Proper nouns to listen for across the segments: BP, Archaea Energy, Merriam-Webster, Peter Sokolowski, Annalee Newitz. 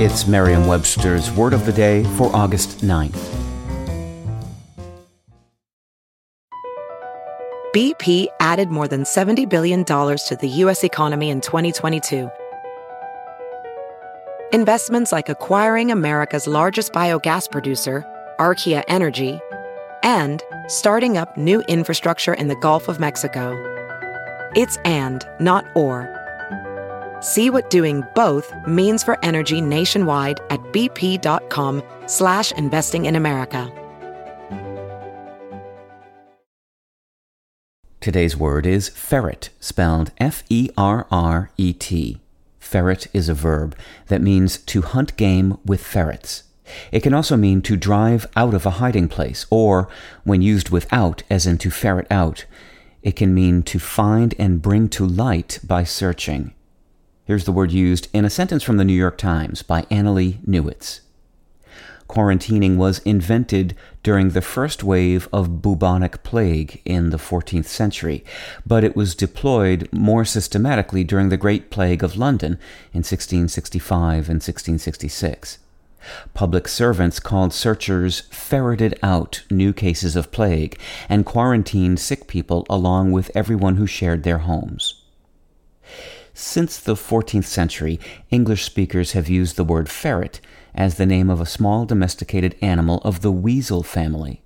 It's Merriam-Webster's Word of the Day for August 9th. BP added more than $70 billion to the U.S. economy in 2022. Investments like acquiring America's largest biogas producer, Archaea Energy, and starting up new infrastructure in the Gulf of Mexico. It's and, not or. See what doing both means for energy nationwide at bp.com/investing in America. Today's word is ferret, spelled F-E-R-R-E-T. Ferret is a verb that means to hunt game with ferrets. It can also mean to drive out of a hiding place, or, when used with out, as in to ferret out, it can mean to find and bring to light by searching. Here's the word used in a sentence from the New York Times by Annalee Newitz. Quarantining was invented during the first wave of bubonic plague in the 14th century, but it was deployed more systematically during the Great Plague of London in 1665 and 1666. Public servants called searchers ferreted out new cases of plague and quarantined sick people along with everyone who shared their homes. Since the 14th century, English speakers have used the word ferret as the name of a small domesticated animal of the weasel family.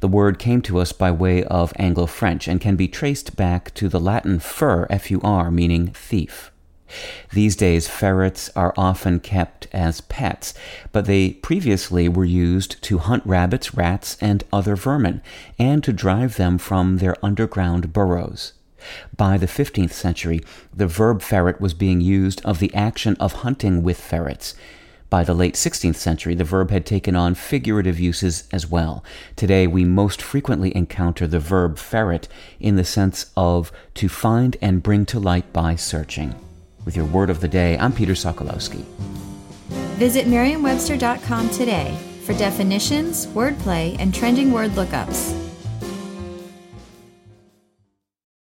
The word came to us by way of Anglo-French and can be traced back to the Latin fur, F-U-R, meaning thief. These days, ferrets are often kept as pets, but they previously were used to hunt rabbits, rats, and other vermin, and to drive them from their underground burrows. By the 15th century, the verb ferret was being used of the action of hunting with ferrets. By the late 16th century, the verb had taken on figurative uses as well. Today, we most frequently encounter the verb ferret in the sense of to find and bring to light by searching. With your Word of the Day, I'm Peter Sokolowski. Visit Merriam-Webster.com today for definitions, wordplay, and trending word lookups.